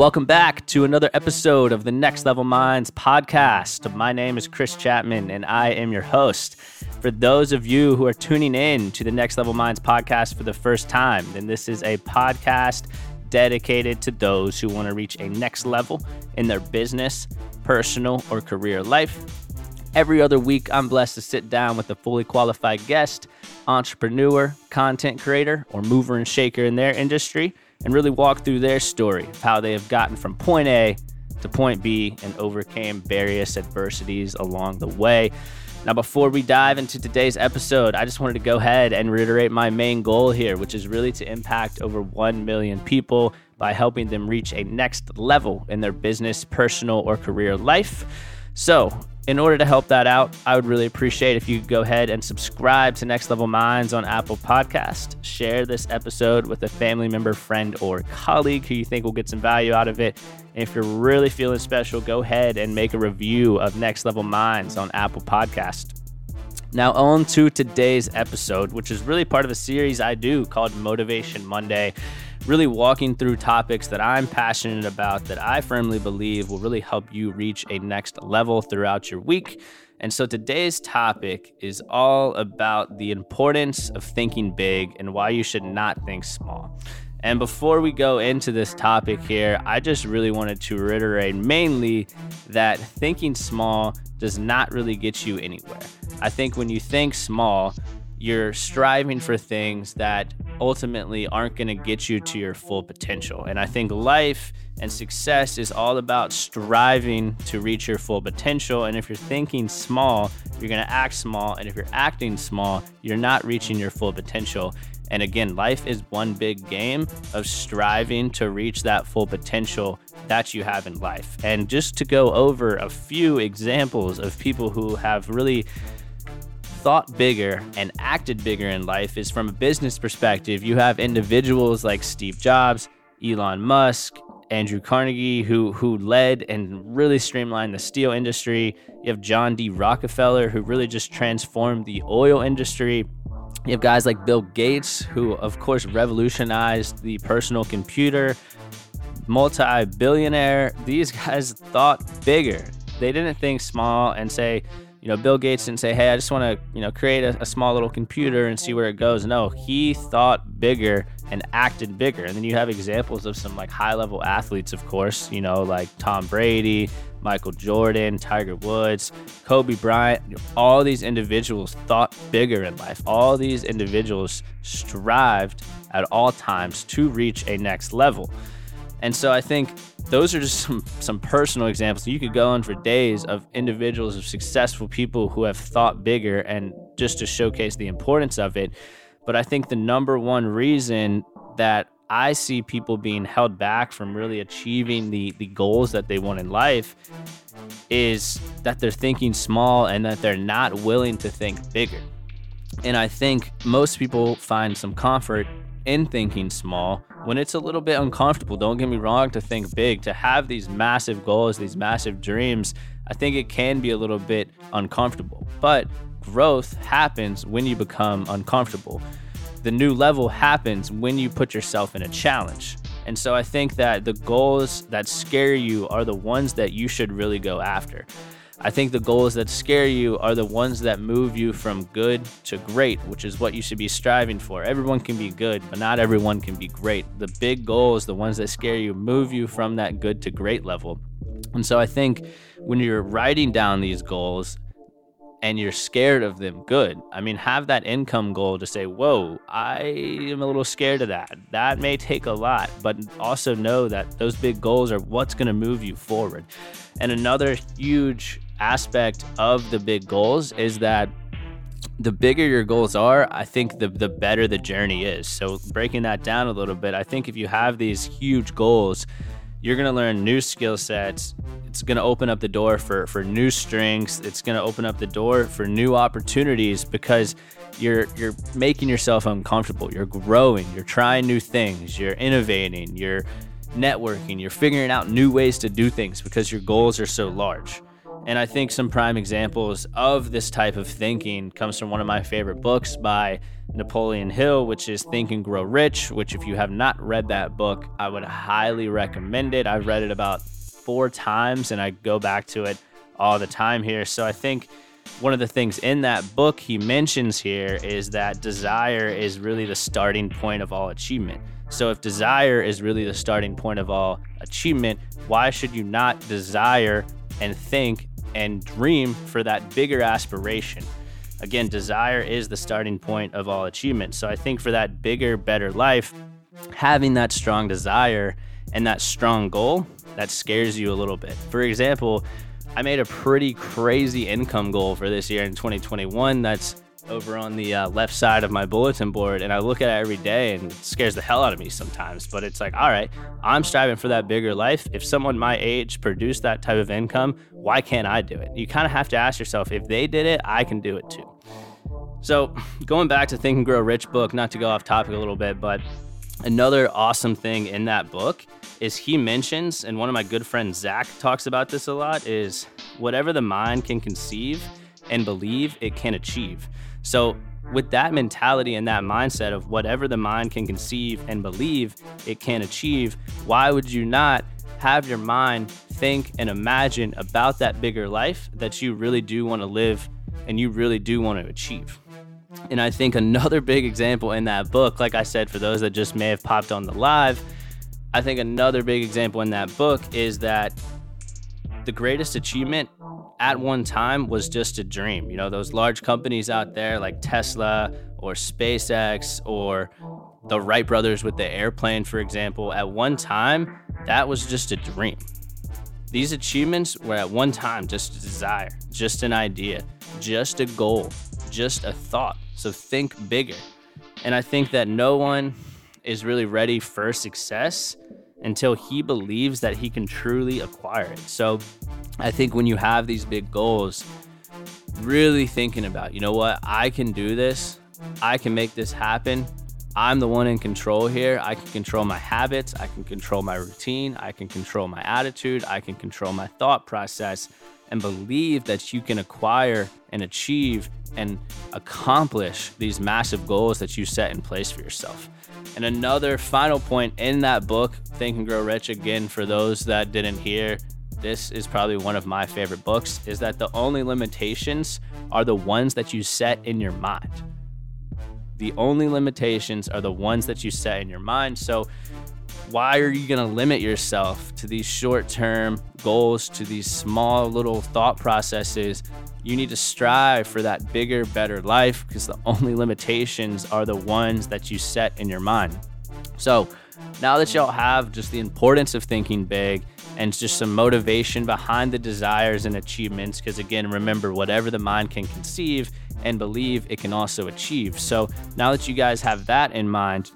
Welcome back to another episode of the Next Level Minds podcast. My name is Chris Chapman, and I am your host. For those of you who are tuning in to the Next Level Minds podcast for the first time, then this is a podcast dedicated to those who want to reach a next level in their business, personal, or career life. Every other week, I'm blessed to sit down with a fully qualified guest, entrepreneur, content creator, or mover and shaker in their industry, and really walk through their story of how they have gotten from point A to point B and overcame various adversities along the way. Now, before we dive into today's episode, I just wanted to go ahead and reiterate my main goal here, which is really to impact over 1 million people by helping them reach a next level in their business, personal, or career life. So, in order to help that out, I would really appreciate if you could go ahead and subscribe to Next Level Minds on Apple Podcast. Share this episode with a family member, friend, or colleague who you think will get some value out of it. And if you're really feeling special, go ahead and make a review of Next Level Minds on Apple Podcast. Now on to today's episode, which is really part of a series I do called Motivation Monday, really walking through topics that I'm passionate about that I firmly believe will really help you reach a next level throughout your week. And so today's topic is all about the importance of thinking big and why you should not think small. And before we go into this topic here, I just really wanted to reiterate mainly that thinking small does not really get you anywhere. I think when you think small, you're striving for things that ultimately aren't going to get you to your full potential. And I think life and success is all about striving to reach your full potential. And if you're thinking small, you're going to act small. And if you're acting small, you're not reaching your full potential. And again, life is one big game of striving to reach that full potential that you have in life. And just to go over a few examples of people who have really thought bigger and acted bigger in life is from a business perspective. You have individuals like Steve Jobs, Elon Musk, Andrew Carnegie, who led and really streamlined the steel industry. You have John D. Rockefeller, who really just transformed the oil industry. You have guys like Bill Gates, who of course revolutionized the personal computer, multi-billionaire. These guys thought bigger. They didn't think small and say, Bill Gates didn't say, hey, I just want to, create a small little computer and see where it goes. No, he thought bigger and acted bigger. And then you have examples of some like high level athletes, of course, like Tom Brady, Michael Jordan, Tiger Woods, Kobe Bryant. All these individuals thought bigger in life. All these individuals strived at all times to reach a next level. And so I think those are just some personal examples. You could go on for days of individuals, of successful people who have thought bigger, and just to showcase the importance of it. But I think the number one reason that I see people being held back from really achieving the goals that they want in life is that they're thinking small and that they're not willing to think bigger. And I think most people find some comfort in thinking small when it's a little bit uncomfortable. Don't get me wrong, to think big, to have these massive goals, these massive dreams, I think it can be a little bit uncomfortable. But growth happens when you become uncomfortable. The new level happens when you put yourself in a challenge. And so I think that the goals that scare you are the ones that you should really go after. I think the goals that scare you are the ones that move you from good to great, which is what you should be striving for. Everyone can be good, but not everyone can be great. The big goals, the ones that scare you, move you from that good to great level. And so I think when you're writing down these goals and you're scared of them, good. I mean, have that income goal to say, whoa, I am a little scared of that. That may take a lot, but also know that those big goals are what's going to move you forward. And another huge aspect of the big goals is that the bigger your goals are, I think the better the journey is. So breaking that down a little bit, I think if you have these huge goals, you're going to learn new skill sets. It's going to open up the door for new strengths. It's going to open up the door for new opportunities because you're making yourself uncomfortable. You're growing, you're trying new things, you're innovating, you're networking, you're figuring out new ways to do things because your goals are so large. And I think some prime examples of this type of thinking comes from one of my favorite books by Napoleon Hill, which is Think and Grow Rich, which if you have not read that book, I would highly recommend it. I've read it about 4 times and I go back to it all the time here. So I think one of the things in that book he mentions here is that desire is really the starting point of all achievement. So if desire is really the starting point of all achievement, why should you not desire and think and dream for that bigger aspiration? Again, desire is the starting point of all achievement. So I think for that bigger, better life, having that strong desire and that strong goal, that scares you a little bit. For example, I made a pretty crazy income goal for this year in 2021 that's over on the left side of my bulletin board, and I look at it every day and it scares the hell out of me sometimes, but it's like, all right, I'm striving for that bigger life. If someone my age produced that type of income, why can't I do it? You kind of have to ask yourself, if they did it, I can do it too. So going back to Think and Grow Rich book, not to go off topic a little bit, but another awesome thing in that book is he mentions, and one of my good friends, Zach, talks about this a lot, is whatever the mind can conceive and believe, it can achieve. So with that mentality and that mindset of whatever the mind can conceive and believe, it can achieve, why would you not have your mind think and imagine about that bigger life that you really do want to live and you really do want to achieve? And I think another big example in that book, like I said, for those that just may have popped on the live, I think another big example in that book is that the greatest achievement at one time was just a dream. You know, those large companies out there like Tesla or SpaceX or the Wright brothers with the airplane, for example, at one time, that was just a dream. These achievements were at one time just a desire, just an idea, just a goal, just a thought. So think bigger. And I think that no one is really ready for success until he believes that he can truly acquire it. So I think when you have these big goals, really thinking about, you know what, I can do this. I can make this happen. I'm the one in control here. I can control my habits. I can control my routine. I can control my attitude. I can control my thought process, and believe that you can acquire and achieve and accomplish these massive goals that you set in place for yourself. And another final point in that book, Think and Grow Rich, again, for those that didn't hear, this is probably one of my favorite books, is that the only limitations are the ones that you set in your mind. The only limitations are the ones that you set in your mind. So why are you going to limit yourself to these short-term goals, to these small little thought processes? You need to strive for that bigger, better life, because the only limitations are the ones that you set in your mind. So now that y'all have just the importance of thinking big and just some motivation behind the desires and achievements, because again, remember, whatever the mind can conceive and believe, it can also achieve. So now that you guys have that in mind,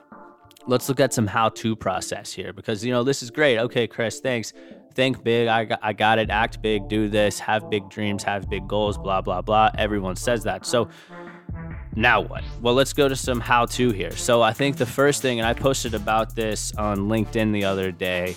let's look at some how-to process here, because, you know, this is great. Okay, Chris, thanks. Think big. I got it. Act big. Do this. Have big dreams. Have big goals. Blah, blah, blah. Everyone says that. So now what? Well, let's go to some how-to here. So I think the first thing, and I posted about this on LinkedIn the other day,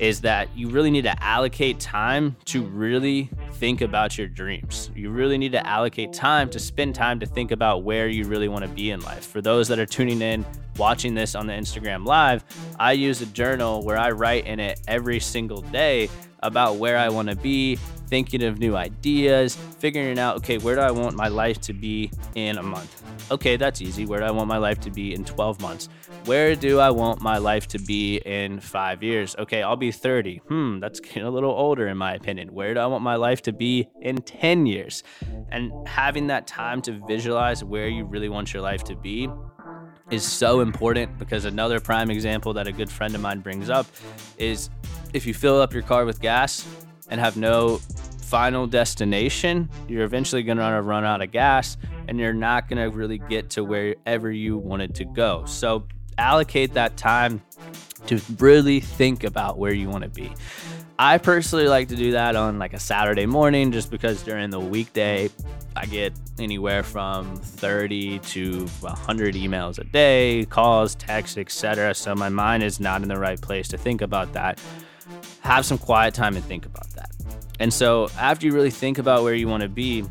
is that you really need to allocate time to really think about your dreams. You really need to allocate time to spend time to think about where you really want to be in life. For those that are tuning in, watching this on the Instagram Live, I use a journal where I write in it every single day about where I want to be, thinking of new ideas, figuring out, okay, where do I want my life to be in a month? Okay, that's easy. Where do I want my life to be in 12 months? Where do I want my life to be in 5 years? Okay, I'll be 30. That's getting a little older in my opinion. Where do I want my life to be in 10 years? And having that time to visualize where you really want your life to be is so important, because another prime example that a good friend of mine brings up is if you fill up your car with gas and have no final destination, you're eventually going to run out of gas and you're not going to really get to wherever you wanted to go. So allocate that time to really think about where you want to be. I personally like to do that on like a Saturday morning, just because during the weekday, I get anywhere from 30 to 100 emails a day, calls, texts, etc. So my mind is not in the right place to think about that. Have some quiet time and think about that. And so after you really think about where you want to be,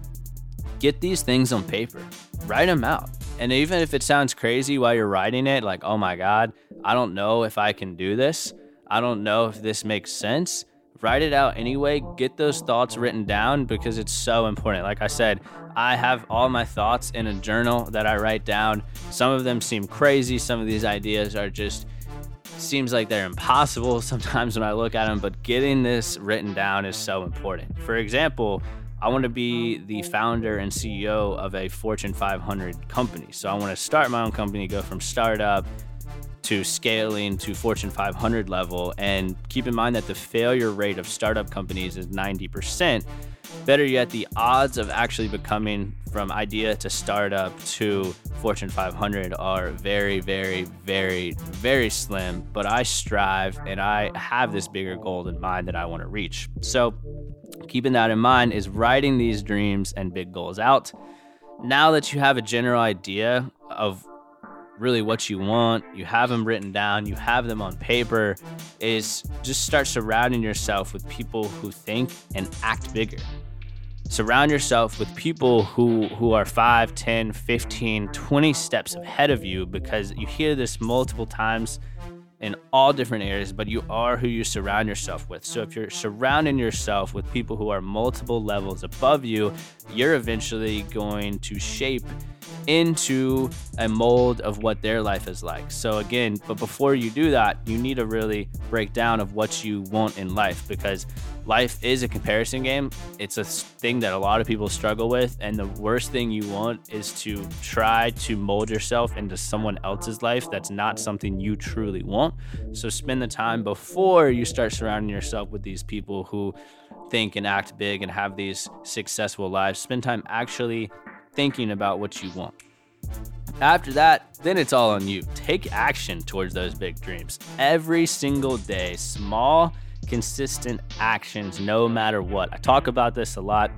get these things on paper, write them out. And even if it sounds crazy while you're writing it, like, oh my God, I don't know if I can do this. I don't know if this makes sense. Write it out anyway. Get those thoughts written down because it's so important. Like I said, I have all my thoughts in a journal that I write down. Some of them seem crazy. Some of these ideas are just, seems like they're impossible sometimes when I look at them, but getting this written down is so important. For example, I want to be the founder and CEO of a Fortune 500 company. So I want to start my own company, go from startup to scaling to Fortune 500 level. And keep in mind that the failure rate of startup companies is 90%. Better yet, the odds of actually becoming from idea to startup to Fortune 500 are very, very, very, very slim. But I strive and I have this bigger goal in mind that I want to reach. So keeping that in mind is writing these dreams and big goals out. Now that you have a general idea of really what you want, you have them written down, you have them on paper, is just start surrounding yourself with people who think and act bigger. Surround yourself with people who are 5, 10, 15, 20 steps ahead of you, because you hear this multiple times in all different areas, but you are who you surround yourself with. So if you're surrounding yourself with people who are multiple levels above you, you're eventually going to shape into a mold of what their life is like. So again, but before you do that, you need to really break down of what you want in life, because life is a comparison game. It's a thing that a lot of people struggle with. And the worst thing you want is to try to mold yourself into someone else's life. That's not something you truly want. So spend the time before you start surrounding yourself with these people who think and act big and have these successful lives. Spend time actually thinking about what you want. After that, then it's all on you. Take action towards those big dreams every single day. Small, consistent actions, no matter what. I talk about this a lot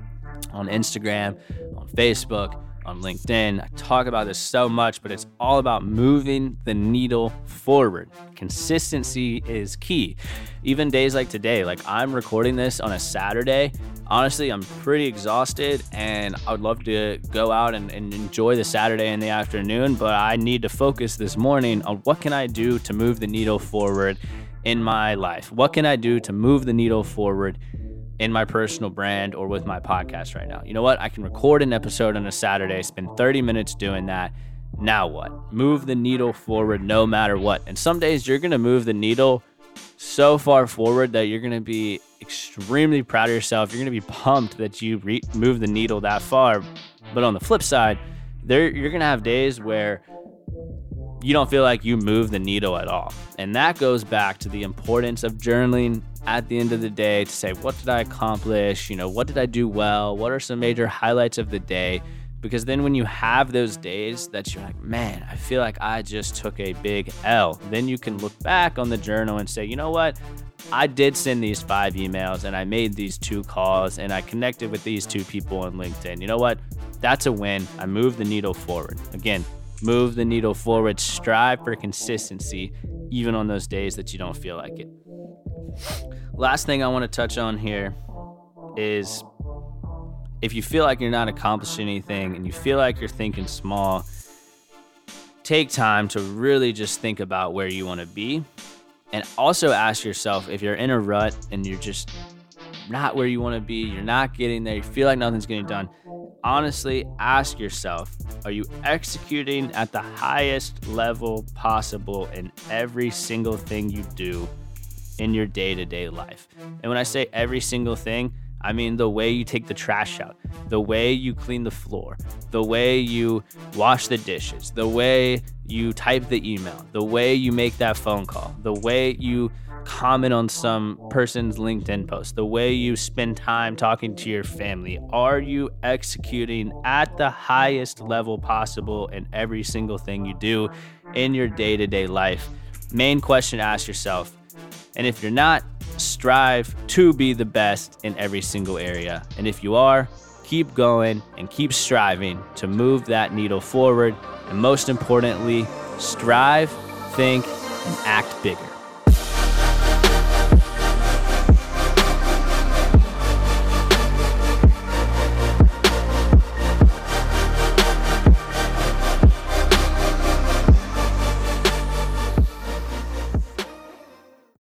on Instagram, on Facebook, on LinkedIn. I talk about this so much, but it's all about moving the needle forward. Consistency is key. Even days like today, like I'm recording this on a Saturday. Honestly, I'm pretty exhausted and I would love to go out and enjoy the Saturday in the afternoon, but I need to focus this morning on what can I do to move the needle forward in my life? What can I do to move the needle forward in my personal brand or with my podcast right now? You know what? I can record an episode on a Saturday, spend 30 minutes doing that. Now what? Move the needle forward no matter what. And some days you're going to move the needle so far forward that you're going to be extremely proud of yourself. You're going to be pumped that you moved the needle that far. But on the flip side, you're going to have days where you don't feel like you move the needle at all. And that goes back to the importance of journaling at the end of the day to say, what did I accomplish? You know, what did I do well? What are some major highlights of the day? Because then when you have those days that you're like, man, I feel like I just took a big L, then you can look back on the journal and say, you know what? I did send these 5 emails and I made these 2 calls and I connected with these 2 people on LinkedIn. You know what? That's a win. I moved the needle forward. Again, move the needle forward. Strive for consistency, even on those days that you don't feel like it. Last thing I want to touch on here is if you feel like you're not accomplishing anything and you feel like you're thinking small, take time to really just think about where you want to be. And also ask yourself, if you're in a rut and you're just not where you want to be, you're not getting there, you feel like nothing's getting done, honestly, ask yourself, are you executing at the highest level possible in every single thing you do in your day-to-day life? And when I say every single thing, I mean the way you take the trash out, the way you clean the floor, the way you wash the dishes, the way you type the email, the way you make that phone call, the way you comment on some person's LinkedIn post, the way you spend time talking to your family. Are you executing at the highest level possible in every single thing you do in your day-to-day life? Main question to ask yourself. And if you're not, strive to be the best in every single area. And if you are, keep going and keep striving to move that needle forward. And most importantly, strive, think, and act bigger.